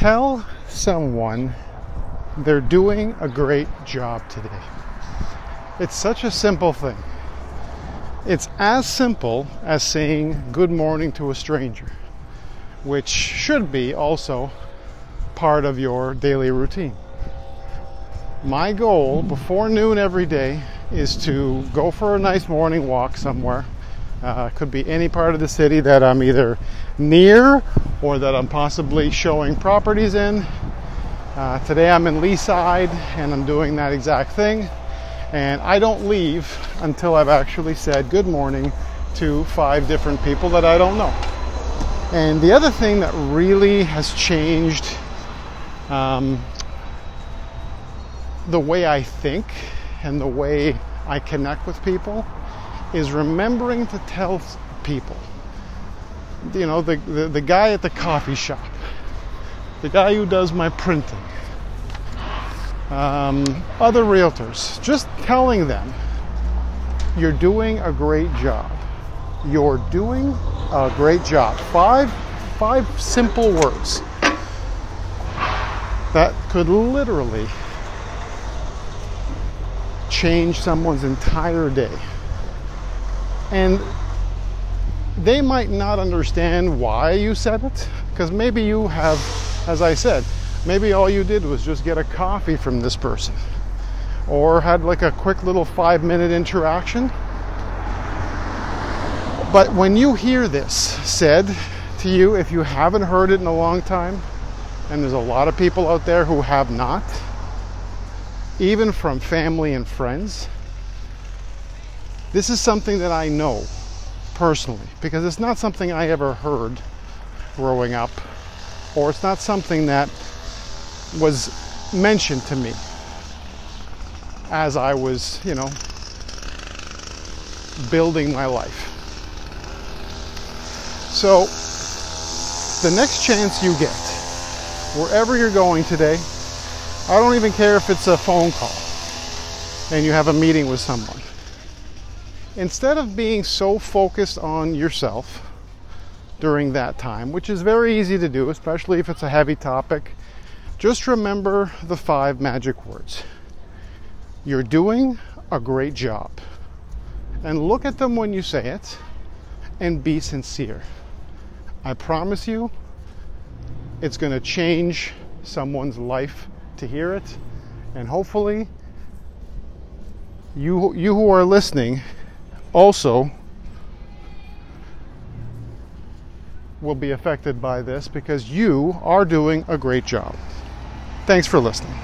Tell someone they're doing a great job today. It's such a simple thing. It's as simple as saying good morning to a stranger, which should be also part of your daily routine. My goal before noon every day is to go for a nice morning walk somewhere. It could be any part of the city that I'm either near or that I'm possibly showing properties in. Today I'm in Leaside and I'm doing that exact thing. And I don't leave until I've actually said good morning to 5 different people that I don't know. And the other thing that really has changed the way I think and the way I connect with people is remembering to tell people. You know, the guy at the coffee shop, the guy who does my printing, other realtors, just telling them you're doing a great job. You're doing a great job. Five simple words that could literally change someone's entire day. And they might not understand why you said it, because maybe you have, as I said, maybe all you did was just get a coffee from this person or had like a quick little 5-minute interaction. But when you hear this said to you, if you haven't heard it in a long time, and there's a lot of people out there who have not, even from family and friends, this is something that I know personally, because it's not something I ever heard growing up, or it's not something that was mentioned to me as I was, you know, building my life. So the next chance you get, wherever you're going today, I don't even care if it's a phone call and you have a meeting with someone. Instead of being so focused on yourself during that time, which is very easy to do, especially if it's a heavy topic, just remember the 5 magic words. You're doing a great job. And look at them when you say it and be sincere. I promise you, it's going to change someone's life to hear it. And hopefully, you who are listening also will be affected by this, because you are doing a great job. Thanks for listening.